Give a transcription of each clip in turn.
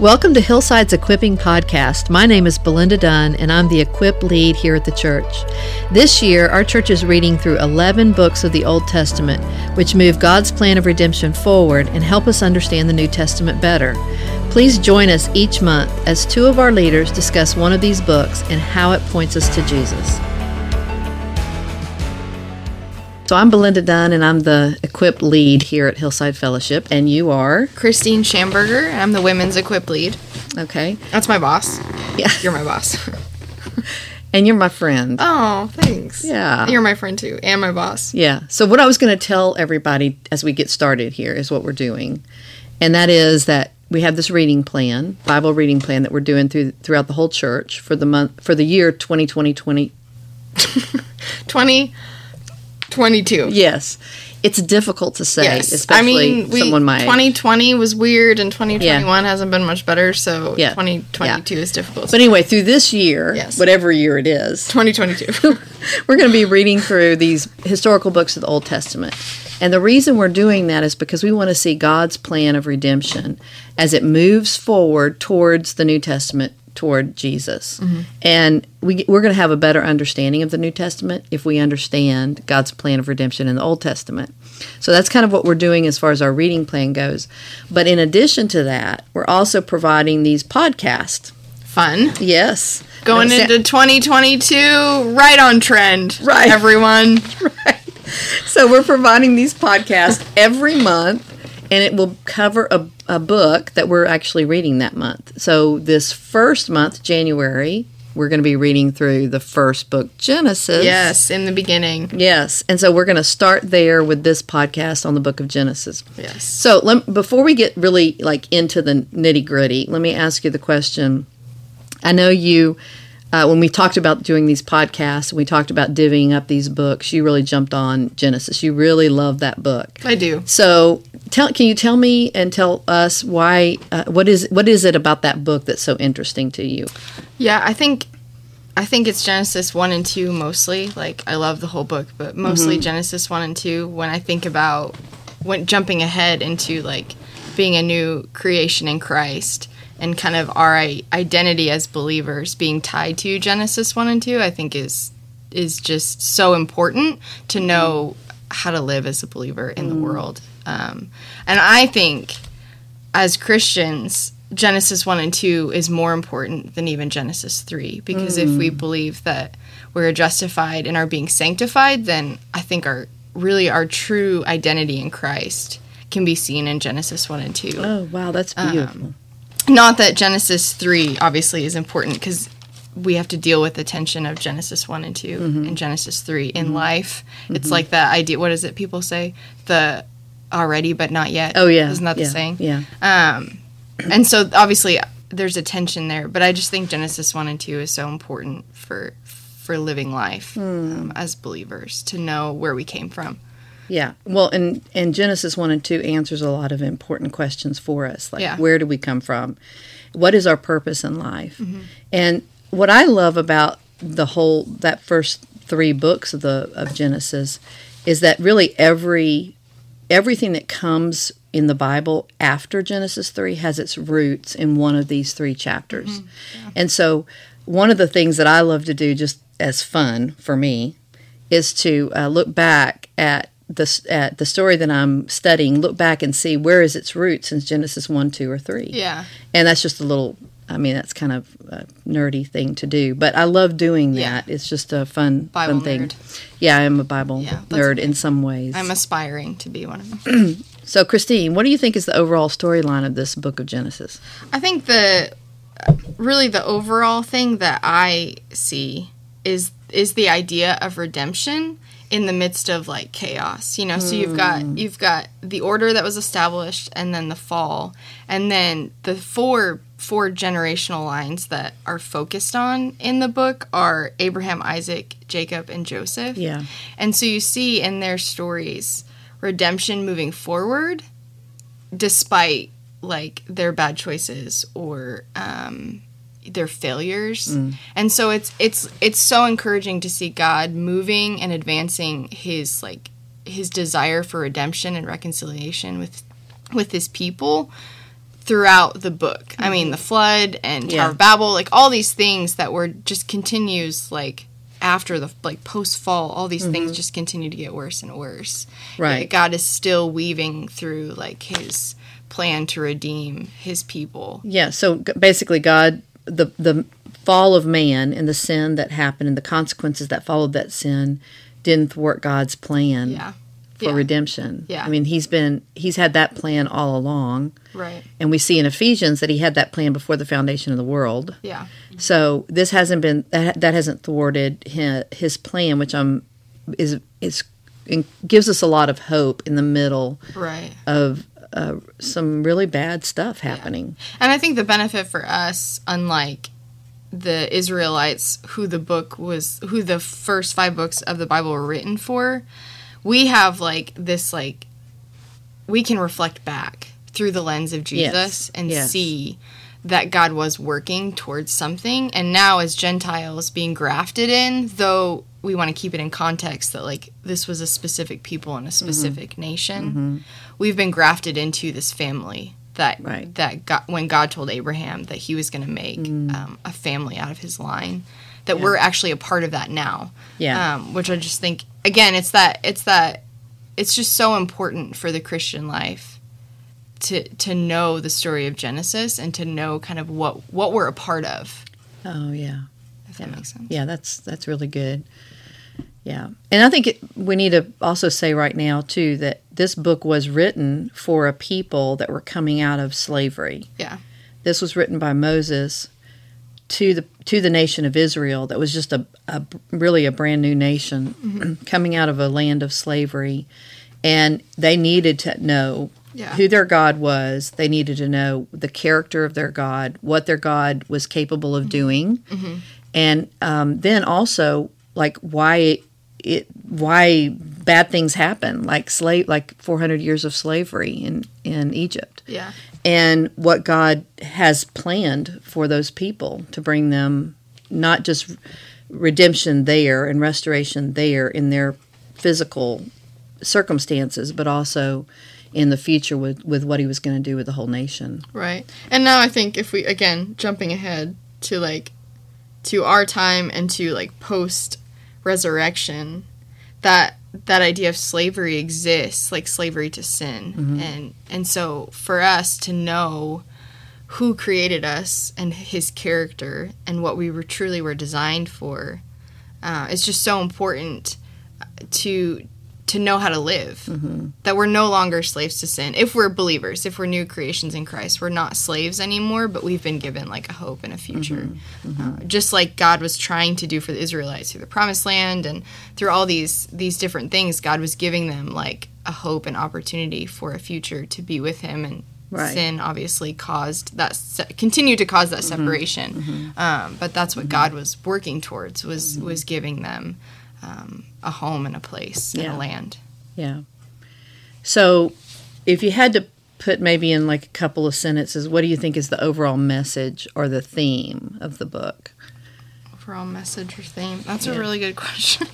Welcome to Hillside's Equipping Podcast. My name is Belinda Dunn, and I'm the Equip Lead here at the church. This year, our church is reading through 11 books of the Old Testament, which move God's plan of redemption forward and help us understand the New Testament better. Please join us each month as two of our leaders discuss one of these books and how it points us to Jesus. So I'm Belinda Dunn, and I'm the Equip Lead here at Hillside Fellowship, and you are? Christine Schamberger, and I'm the Women's Equip Lead. Okay. That's my boss. Yeah. You're my boss. And you're my friend. Oh, thanks. Yeah. You're my friend, too, and my boss. Yeah. So what I was going to tell everybody as we get started here is what we're doing, and that is that we have this reading plan, Bible reading plan, that we're doing throughout the whole church for the year 2022. Yes. It's difficult to say, yes. Someone my age. 2020 was weird, and 2021 hasn't been much better, so 2022 is difficult. But anyway, through this year, whatever year it is, 2022, we're going to be reading through these historical books of the Old Testament. And the reason we're doing that is because we want to see God's plan of redemption as it moves forward towards the New Testament, toward Jesus. Mm-hmm. And we're going to have a better understanding of the New Testament if we understand God's plan of redemption in the Old Testament. So that's kind of what we're doing as far as our reading plan goes. But in addition to that, we're also providing these podcasts. Fun. Yes. Going into 2022, right on trend. Right. Everyone. Right. So we're providing these podcasts every month, and it will cover a book that we're actually reading that month. So this first month, January, we're going to be reading through the first book, Genesis. Yes, in the beginning. Yes, and so we're going to start there with this podcast on the book of Genesis. Yes. So before we get really into the nitty-gritty, let me ask you the question. I know you, when we talked about doing these podcasts, we talked about divvying up these books, you really jumped on Genesis. You really love that book. I do. So can you tell me and tell us why, what is it about that book that's so interesting to you? Yeah, I think it's Genesis 1 and 2 mostly. I love the whole book, but mostly Genesis 1 and 2 when I think about jumping ahead into being a new creation in Christ. And kind of our identity as believers being tied to Genesis 1 and 2, I think is just so important to know how to live as a believer in the world. And I think as Christians, Genesis 1 and 2 is more important than even Genesis 3. Because if we believe that we're justified and are being sanctified, then I think our true identity in Christ can be seen in Genesis 1 and 2. Oh, wow, that's beautiful. Not that Genesis 3, obviously, is important because we have to deal with the tension of Genesis 1 and 2 and Genesis 3 in life. Mm-hmm. It's like that idea, what is it people say? The already but not yet. Oh, yeah. Isn't that the saying? Yeah. And so, obviously, there's a tension there. But I just think Genesis 1 and 2 is so important for living life as believers, to know where we came from. Yeah. Well, and Genesis 1 and 2 answers a lot of important questions for us, where do we come from? What is our purpose in life? Mm-hmm. And what I love about that first three books of Genesis is that really everything that comes in the Bible after Genesis 3 has its roots in one of these three chapters. Mm-hmm. Yeah. And so one of the things that I love to do just as fun for me is to look back at the story that I'm studying, look back and see where is its roots in Genesis 1, 2, or 3. Yeah. And that's just that's kind of a nerdy thing to do. But I love doing that. It's just a fun thing. Nerd. Yeah, I am a Bible nerd in some ways. I'm aspiring to be one of them. So, Christine, what do you think is the overall storyline of this book of Genesis? I think the overall thing that I see is the idea of redemption in the midst of chaos, so you've got the order that was established, and then the fall, and then the four generational lines that are focused on in the book are Abraham, Isaac, Jacob, and Joseph. Yeah. And so you see in their stories redemption moving forward despite their bad choices or their failures. And so it's so encouraging to see God moving and advancing his desire for redemption and reconciliation with his people throughout the book. Mm-hmm. I mean, the flood and Tower of Babel, like all these things that were just continues, like after the post-fall, all these things just continue to get worse and worse. Right. Like, God is still weaving through like his plan to redeem his people. Yeah. So basically, God, the fall of man and the sin that happened and the consequences that followed that sin didn't thwart God's plan. Yeah. For redemption. Yeah. I mean, he's had that plan all along. Right. And we see in Ephesians that he had that plan before the foundation of the world. Yeah. So this hasn't thwarted his plan, which gives us a lot of hope in the middle of some really bad stuff happening. Yeah. And I think the benefit for us, unlike the Israelites, who the first 5 books of the Bible were written for, we have, we can reflect back through the lens of Jesus and see that God was working towards something. And now as Gentiles being grafted in, though we want to keep it in context that, this was a specific people and a specific nation, we've been grafted into this family that God, when God told Abraham that he was going to make a family out of his line, that we're actually a part of that now. Yeah. Which I just think, again, it's just so important for the Christian life to know the story of Genesis and to know kind of what we're a part of. Oh, yeah. If that makes sense. Yeah, that's really good. Yeah. And I think we need to also say right now, too, that this book was written for a people that were coming out of slavery. Yeah. This was written by Moses to the nation of Israel that was just really a brand new nation coming out of a land of slavery. And they needed to know who their God was. They needed to know the character of their God, what their God was capable of doing. Mm-hmm. And then also, why bad things happen, 400 years of slavery in Egypt. Yeah. And what God has planned for those people to bring them not just redemption there and restoration there in their physical circumstances, but also in the future with what he was going to do with the whole nation. Right. And now I think if we, again, jumping ahead to, to our time and to, post-resurrection, that idea of slavery exists, slavery to sin. Mm-hmm. And so for us to know who created us and his character and what we truly were designed for, it's just so important to know how to live, that we're no longer slaves to sin. If we're believers, if we're new creations in Christ, we're not slaves anymore, but we've been given, a hope and a future. Mm-hmm. Just like God was trying to do for the Israelites through the Promised Land and through all these different things, God was giving them, a hope and opportunity for a future to be with him. And sin obviously continued to cause that separation. Mm-hmm. But that's what God was working towards, was giving them a home and a place and a land. Yeah. So if you had to put maybe in a couple of sentences, what do you think is the overall message or the theme of the book? Overall message or theme? That's a really good question.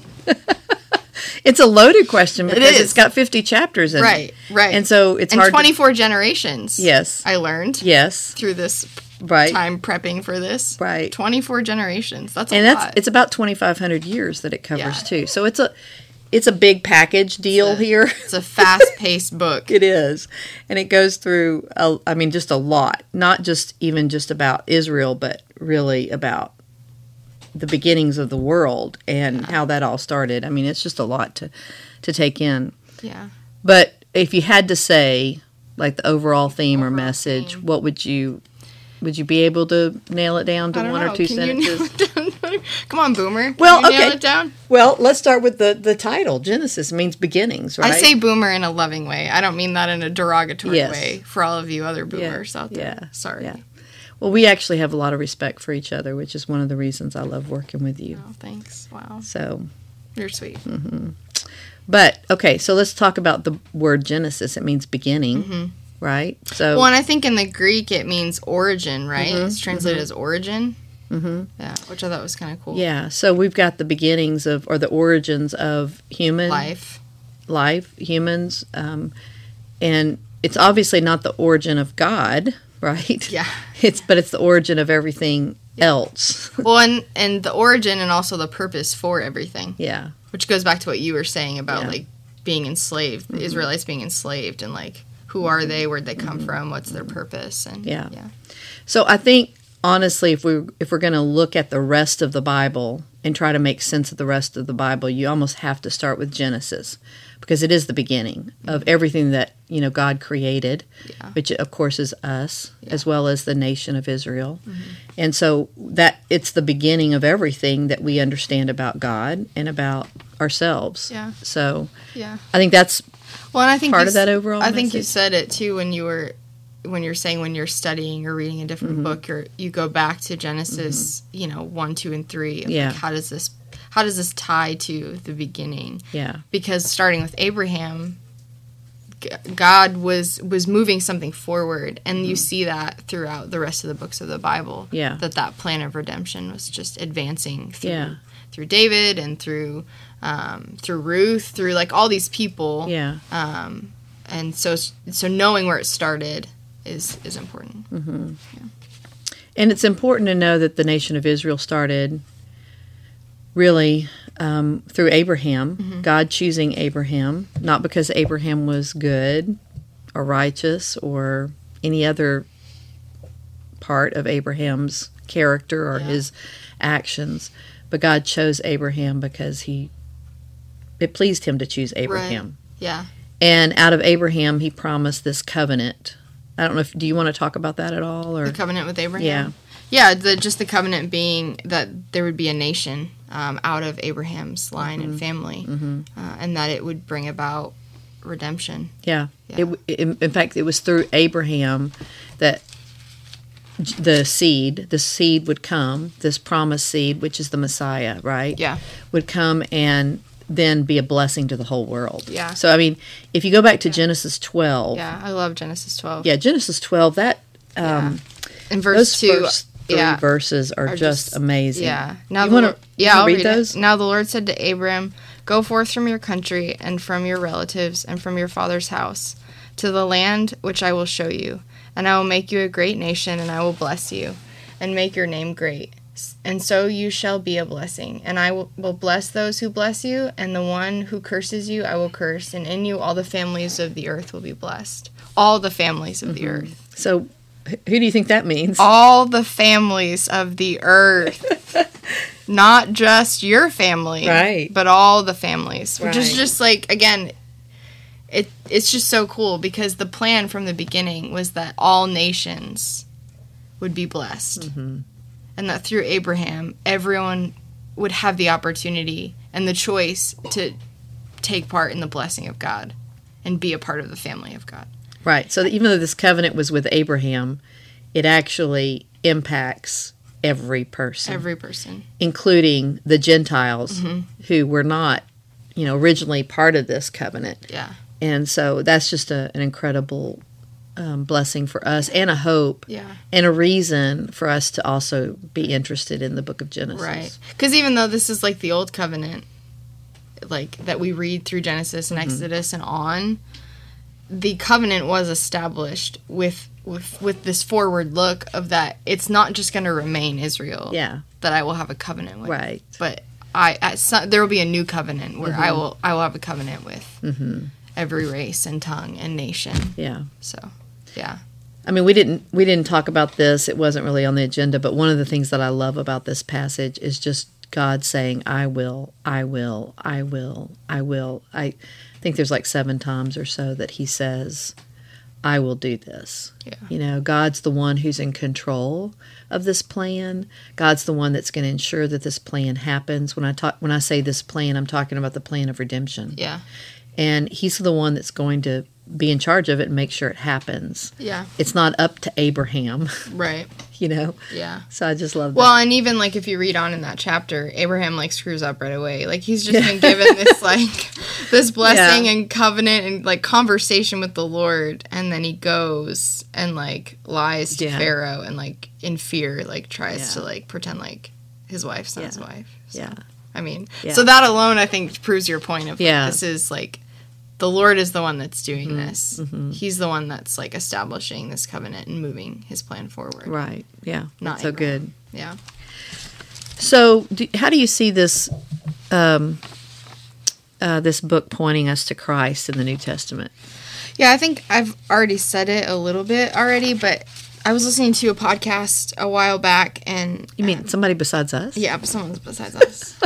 It's a loaded question because it's got 50 chapters in it. Right. And so it's hard. And 24 generations. Yes. I learned. Yes. Through this time prepping for this. Right. 24 generations. That's a lot. It's about 2,500 years that it covers too. So it's a big package deal here. It's a fast-paced book. It is. And it goes through, just a lot. Not just even just about Israel, but really about the beginnings of the world and how that all started. I mean, it's just a lot to take in. Yeah. But if you had to say, the overall theme or message, what would you be able to nail it down to one or two sentences? Come on, Boomer. Well, okay. Nail it down? Well, let's start with the title. Genesis means beginnings, right? I say Boomer in a loving way. I don't mean that in a derogatory way for all of you other Boomers out there. Yeah. Sorry. Yeah. Well, we actually have a lot of respect for each other, which is one of the reasons I love working with you. Oh, thanks. Wow. So. You're sweet. Mm-hmm. But, okay, so let's talk about the word Genesis. It means beginning, right? So. Well, and I think in the Greek it means origin, right? Mm-hmm. It's translated as origin. Mm-hmm. Yeah, which I thought was kind of cool. Yeah, so we've got the beginnings of, or the origins of human. Life, humans. And it's obviously not the origin of God. right? Yeah. But it's the origin of everything else. Well, and the origin and also the purpose for everything. Yeah. Which goes back to what you were saying about, like, being enslaved, mm-hmm. Israelites being enslaved, and, like, who are they, where'd they come mm-hmm. from, what's their purpose, and yeah. So I think, honestly, if we're going to look at the rest of the Bible and try to make sense of the rest of the Bible, you almost have to start with Genesis, because it is the beginning of everything that, you know, God created, which of course is us, as well as the nation of Israel. Mm-hmm. And so that it's the beginning of everything that we understand about God and about ourselves. Yeah. So I think that's part of that overall message. I think you said it too when you're studying or reading a different mm-hmm. book, or you go back to Genesis, mm-hmm. 1, 2, and 3. Yeah. Like, how does this tie to the beginning? Yeah. Because starting with Abraham, God was moving something forward, and you see that throughout the rest of the books of the Bible. Yeah. That plan of redemption was just advancing through through David and through Ruth, through, like, all these people. Yeah. And so knowing where it started is important. Mm-hmm. Yeah. And it's important to know that the nation of Israel started really through Abraham, mm-hmm. God choosing Abraham, not because Abraham was good or righteous or any other part of Abraham's character or his actions, but God chose Abraham because it pleased him to choose Abraham. Right. Yeah. And out of Abraham, he promised this covenant. I don't know do you want to talk about that at all? Or the covenant with Abraham? Yeah, just the covenant being that there would be a nation out of Abraham's line mm-hmm. and family, mm-hmm. And that it would bring about redemption. Yeah. In fact, it was through Abraham that the seed would come, this promised seed, which is the Messiah, right? Yeah. Would come and then be a blessing to the whole world. Yeah. So, I mean, if you go back to Genesis 12. Yeah, I love Genesis 12. Yeah, Genesis 12, that, in verse 2. Those first three verses are just amazing. Yeah. Now you want to read those? Now the Lord said to Abram, "Go forth from your country and from your relatives and from your father's house to the land which I will show you, and I will make you a great nation, and I will bless you and make your name great. And so you shall be a blessing. And I will bless those who bless you, and the one who curses you I will curse. And in you all the families of the earth will be blessed." All the families of mm-hmm. the earth. So who do you think that means? All the families of the earth. Not just your family. Right. But all the families. Which is just like, again, it's just so cool, because the plan from the beginning was that all nations would be blessed. Mm-hmm. And that through Abraham, everyone would have the opportunity and the choice to take part in the blessing of God and be a part of the family of God. Right. So even though this covenant was with Abraham, it actually impacts every person. Every person. Including the Gentiles mm-hmm. who were not, originally part of this covenant. Yeah. And so that's just an incredible blessing for us, and a hope and a reason for us to also be interested in the book of Genesis. Right. Because even though this is like the old covenant, like that we read through Genesis and mm-hmm. Exodus and on, the covenant was established with this forward look of that it's not just going to remain Israel that I will have a covenant with. Right. But there will be a new covenant where mm-hmm. I will have a covenant with mm-hmm. every race and tongue and nation. Yeah. So... Yeah. I mean, we didn't talk about this. It wasn't really on the agenda, but one of the things that I love about this passage is just God saying, "I will, I will, I will, I will." I think there's like 7 times or so that he says, "I will do this." Yeah. God's the one who's in control of this plan. God's the one that's going to ensure that this plan happens. When I say this plan, I'm talking about the plan of redemption. Yeah. And he's the one that's going to be in charge of it and make sure it happens. Yeah. It's not up to Abraham. Right. Yeah. So I just love that. Well, and even, like, if you read on in that chapter, Abraham, like, screws up right away. Like, he's just been given this, like, this blessing and covenant and, like, conversation with the Lord, and then he goes and, like, lies to Pharaoh and, like, in fear, like, tries to, like, pretend like his wife's not his wife. So, yeah. I mean, so that alone, I think, proves your point of, like, this is, like, the Lord is the one that's doing mm-hmm. this. Mm-hmm. He's the one that's like establishing this covenant and moving his plan forward. Right. Yeah. Not so good. Yeah. So how do you see this this book pointing us to Christ in the New Testament? Yeah, I think I've already said it a little bit already, but I was listening to a podcast a while back, and you mean somebody besides us? Yeah, but someone besides us.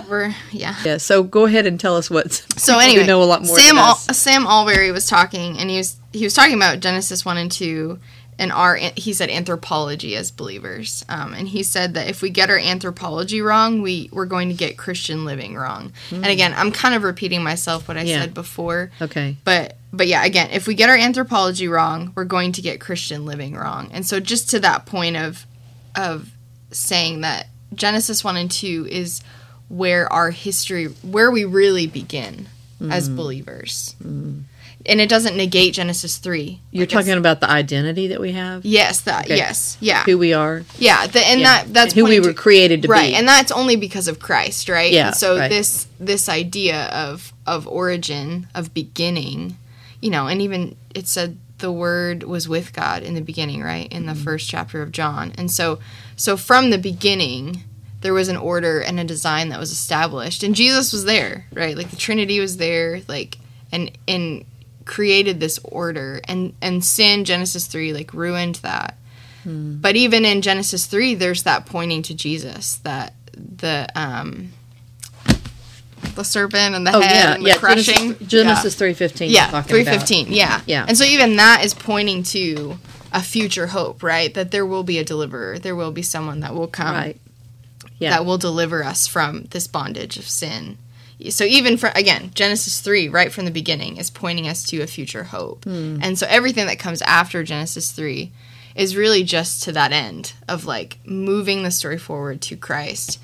Yeah. So go ahead and tell us what's. So anyway, know a lot more. Sam Alberry was talking, and he was talking about Genesis 1 and 2, and he said anthropology as believers, and he said that if we get our anthropology wrong, we're going to get Christian living wrong. Mm. And again, I'm kind of repeating myself what I said before. Okay, But yeah, again, if we get our anthropology wrong, we're going to get Christian living wrong. And so just to that point of saying that Genesis 1 and 2 is where our history, where we really begin mm. as believers. Mm. And it doesn't negate Genesis 3. You're talking about the identity that we have? Yes. Yes. Yeah. Who we are? Yeah. That's who we were created to be. Right. And that's only because of Christ, right? Yeah. And so this idea of origin, of beginning... You know, and even it said the Word was with God in the beginning, right? In the mm-hmm. first chapter of John. And so from the beginning, there was an order and a design that was established. And Jesus was there, right? Like, the Trinity was there, like, and created this order. And sin, Genesis 3, like, ruined that. Mm. But even in Genesis 3, there's that pointing to Jesus, that the serpent and the head and the crushing. Genesis 3:15. Yeah, 3:15. Yeah. Yeah. And so even that is pointing to a future hope, right? That there will be a deliverer. There will be someone that will come that will deliver us from this bondage of sin. So even, Genesis 3, right from the beginning, is pointing us to a future hope. Mm. And so everything that comes after Genesis 3 is really just to that end of, like, moving the story forward to Christ,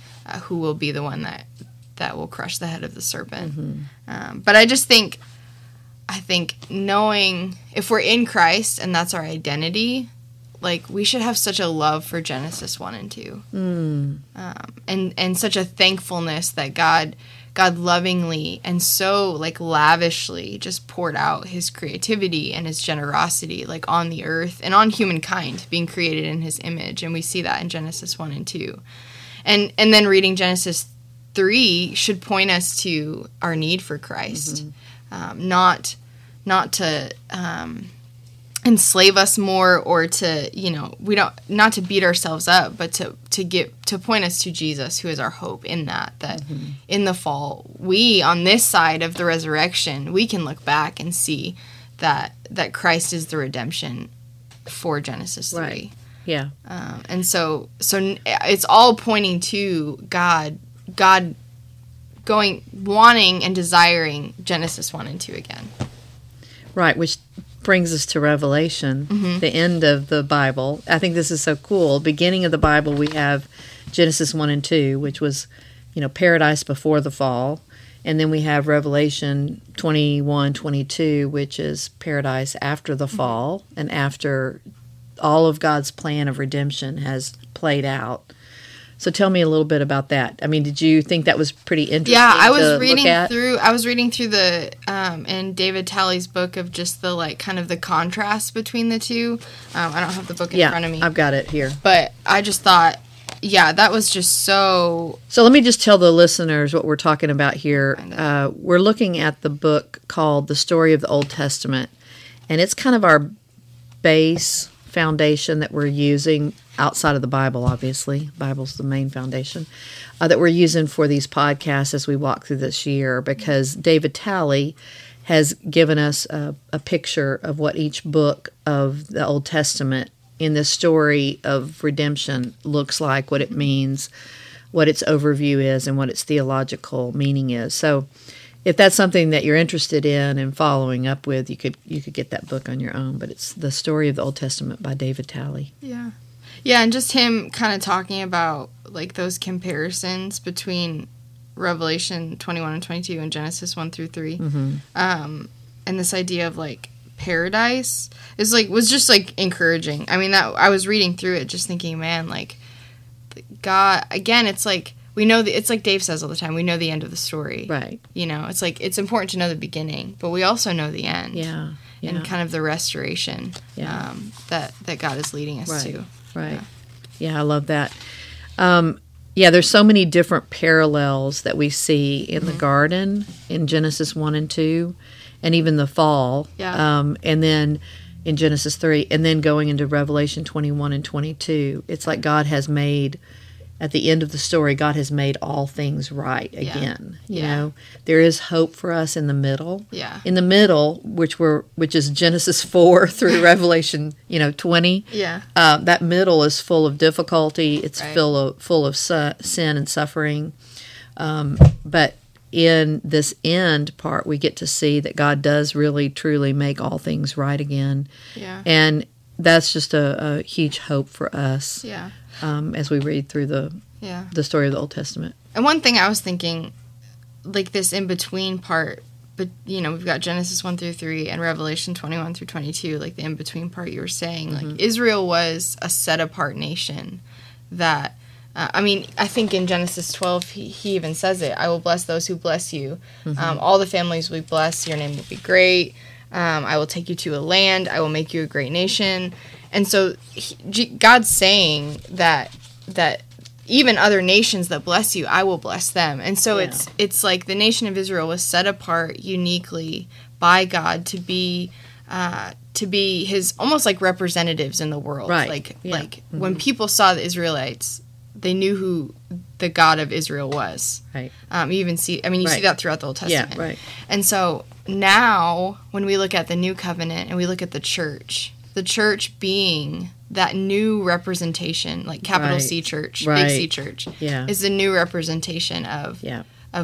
who will be the one that will crush the head of the serpent. Mm-hmm. But I think knowing if we're in Christ and that's our identity, like, we should have such a love for Genesis 1 and 2. Mm. And such a thankfulness that God lovingly and so, like, lavishly just poured out his creativity and his generosity, like, on the earth and on humankind being created in his image. And we see that in Genesis 1 and 2. And then reading Genesis 3 should point us to our need for Christ, mm-hmm. Not to enslave us more, or to, you know, we don't, not to beat ourselves up, but to point us to Jesus, who is our hope in that mm-hmm. in the fall, we, on this side of the resurrection, we can look back and see that Christ is the redemption for Genesis 3. Right. Yeah. And so it's all pointing to God wanting and desiring Genesis 1 and 2 again. Right, which brings us to Revelation, mm-hmm. the end of the Bible. I think this is so cool. Beginning of the Bible, we have Genesis 1 and 2, which was, you know, paradise before the fall. And then we have Revelation 21, 22, which is paradise after the fall and after all of God's plan of redemption has played out. So tell me a little bit about that. I mean, did you think that was pretty interesting? Yeah, I was reading through the in David Talley's book of just the, like, kind of the contrast between the two. I don't have the book in front of me. I've got it here. But I just thought, that was just so. So let me just tell the listeners what we're talking about here. We're looking at the book called The Story of the Old Testament, and it's kind of our base foundation that we're using outside of the Bible, obviously. Bible's the main foundation that we're using for these podcasts as we walk through this year, because David Talley has given us a picture of what each book of the Old Testament in this story of redemption looks like, what it means, what its overview is, and what its theological meaning is. So if that's something that you're interested in and following up with, you could get that book on your own. But it's The Story of the Old Testament by David Talley. Yeah. Yeah, and just him kind of talking about, like, those comparisons between Revelation 21 and 22 and Genesis 1 through 3. Mm-hmm. And this idea of, like, paradise is, like, was just, like, encouraging. I mean, that I was reading through it just thinking, man, like, God, again, it's like we know that it's like Dave says all the time, we know the end of the story. Right. You know, it's like, it's important to know the beginning, but we also know the end. Yeah. Yeah. And kind of the restoration that God is leading us to. Right. Yeah, I love that. Yeah, there's so many different parallels that we see in the garden, in Genesis 1 and 2, and even the fall, and then in Genesis 3, and then going into Revelation 21 and 22. It's like God has made, at the end of the story, God has made all things right again. You know, there is hope for us in the middle. Yeah. In the middle, which is Genesis 4 through Revelation, 20. Yeah. That middle is full of difficulty. It's full of sin and suffering. But in this end part, we get to see that God does really truly make all things right again. Yeah. And that's just a huge hope for us. Yeah. As we read through the story of the Old Testament. And one thing I was thinking, like this in-between part, but, we've got Genesis 1 through 3 and Revelation 21 through 22, like the in-between part you were saying, like Israel was a set-apart nation that, I think in Genesis 12, he even says it, I will bless those who bless you. Mm-hmm. All the families will be blessed, your name will be great. I will take you to a land, I will make you a great nation. And so God's saying that even other nations that bless you, I will bless them. And so it's like the nation of Israel was set apart uniquely by God to be His almost like representatives in the world. Right. When people saw the Israelites, they knew who the God of Israel was. Right. You see that throughout the Old Testament. Yeah. Right. And so now when we look at the New Covenant and we look at the church. The church being that new representation, like capital C church, big C church, is the new representation of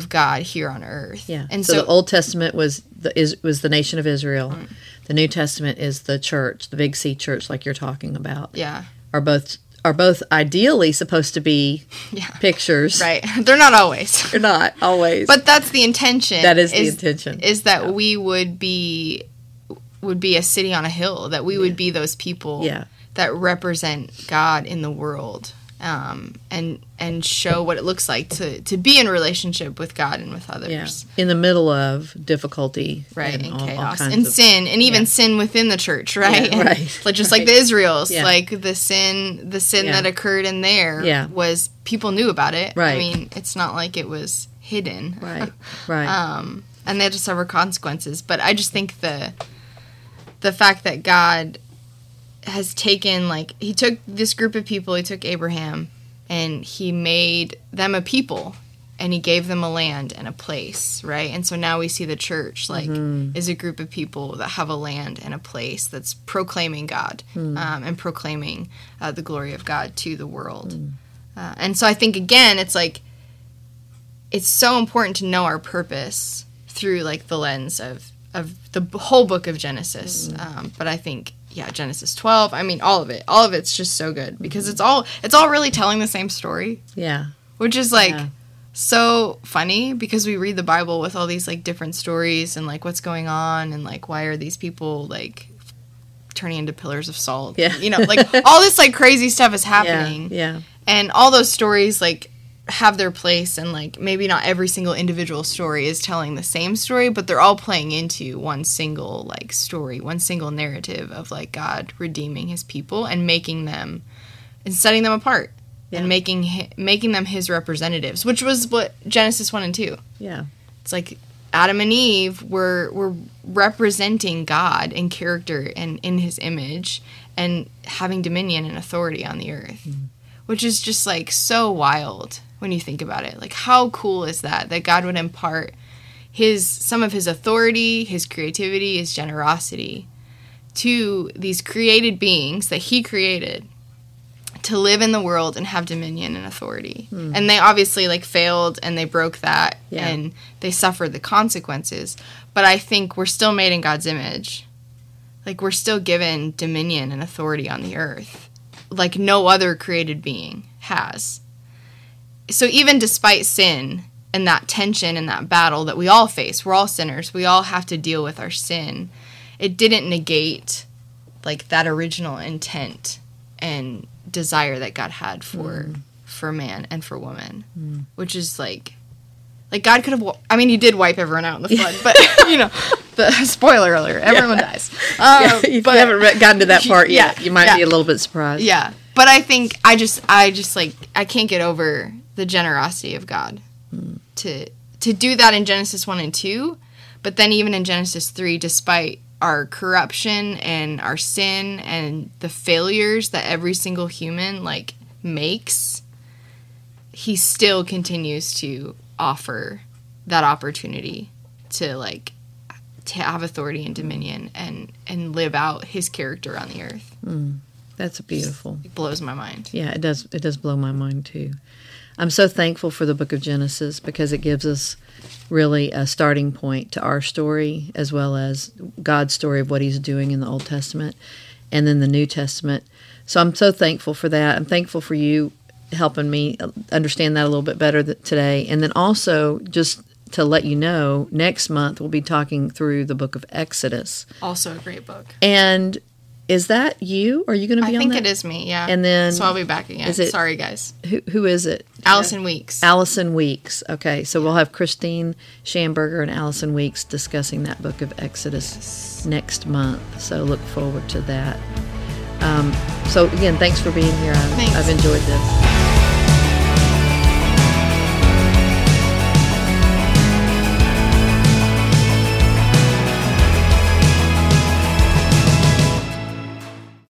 God here on earth. Yeah. And so the Old Testament was the nation of Israel. Mm. The New Testament is the church, the big C church, like you're talking about. Yeah. Are both ideally supposed to be pictures. Right. They're not always. They're not always. But that's the intention. That is the intention. Is that we would be a city on a hill, that we would be those people that represent God in the world, and show what it looks like to be in relationship with God and with others. Yeah. In the middle of difficulty. Right, and chaos. And sin, and even sin within the church, right? Yeah, right. Like the Israels, like the sin that occurred in there was, people knew about it. Right. I mean, it's not like it was hidden. Right, right. And they had to suffer consequences. But I just think the fact that God has taken, he took this group of people, he took Abraham, and he made them a people, and he gave them a land and a place, right? And so now we see the church, is a group of people that have a land and a place that's proclaiming God, and proclaiming the glory of God to the world. Mm. And so I think, again, it's like, it's so important to know our purpose through, the lens of the whole book of Genesis. But I think, Genesis 12, all of it's just so good, because it's all really telling the same story. Yeah. Which is so funny, because we read the Bible with all these different stories and what's going on and why are these people turning into pillars of salt. Yeah. All this crazy stuff is happening. Yeah. And all those stories have their place, and maybe not every single individual story is telling the same story, but they're all playing into one single story, one single narrative of God redeeming his people and making them and setting them apart and making them his representatives, which was what Genesis 1 and 2. Yeah. It's Adam and Eve were representing God in character and in his image and having dominion and authority on the earth, which is just so wild. When you think about it, how cool is that God would impart some of his authority, his creativity, his generosity to these created beings that he created to live in the world and have dominion and authority. Mm. And they obviously failed, and they broke that and they suffered the consequences. But I think we're still made in God's image. We're still given dominion and authority on the earth like no other created being has. So even despite sin and that tension and that battle that we all face, we're all sinners, we all have to deal with our sin, it didn't negate, that original intent and desire that God had for for man and for woman, which is like God could have, I mean, he did wipe everyone out in the flood, but you know, the spoiler alert, everyone dies. If you haven't gotten to that part yet, you might be a little bit surprised. Yeah. But I think I just I can't get over the generosity of God to do that in Genesis 1 and 2, but then even in Genesis 3, despite our corruption and our sin and the failures that every single human makes, he still continues to offer that opportunity to have authority and dominion and live out his character on the earth. That's beautiful. It blows my mind. Yeah, it does blow my mind too. I'm so thankful for the book of Genesis because it gives us really a starting point to our story as well as God's story of what he's doing in the Old Testament and then the New Testament. So I'm so thankful for that. I'm thankful for you helping me understand that a little bit better today. And then also, just to let you know, next month we'll be talking through the book of Exodus. Also a great book. And is that you? Are you going to be on that? I think it is me, yeah. And then, so I'll be back again. Sorry, guys. Who is it? Allison Weeks. Allison Weeks. Okay, so we'll have Christine Schamberger and Allison Weeks discussing that book of Exodus next month. So look forward to that. So, again, thanks for being here. I've enjoyed this.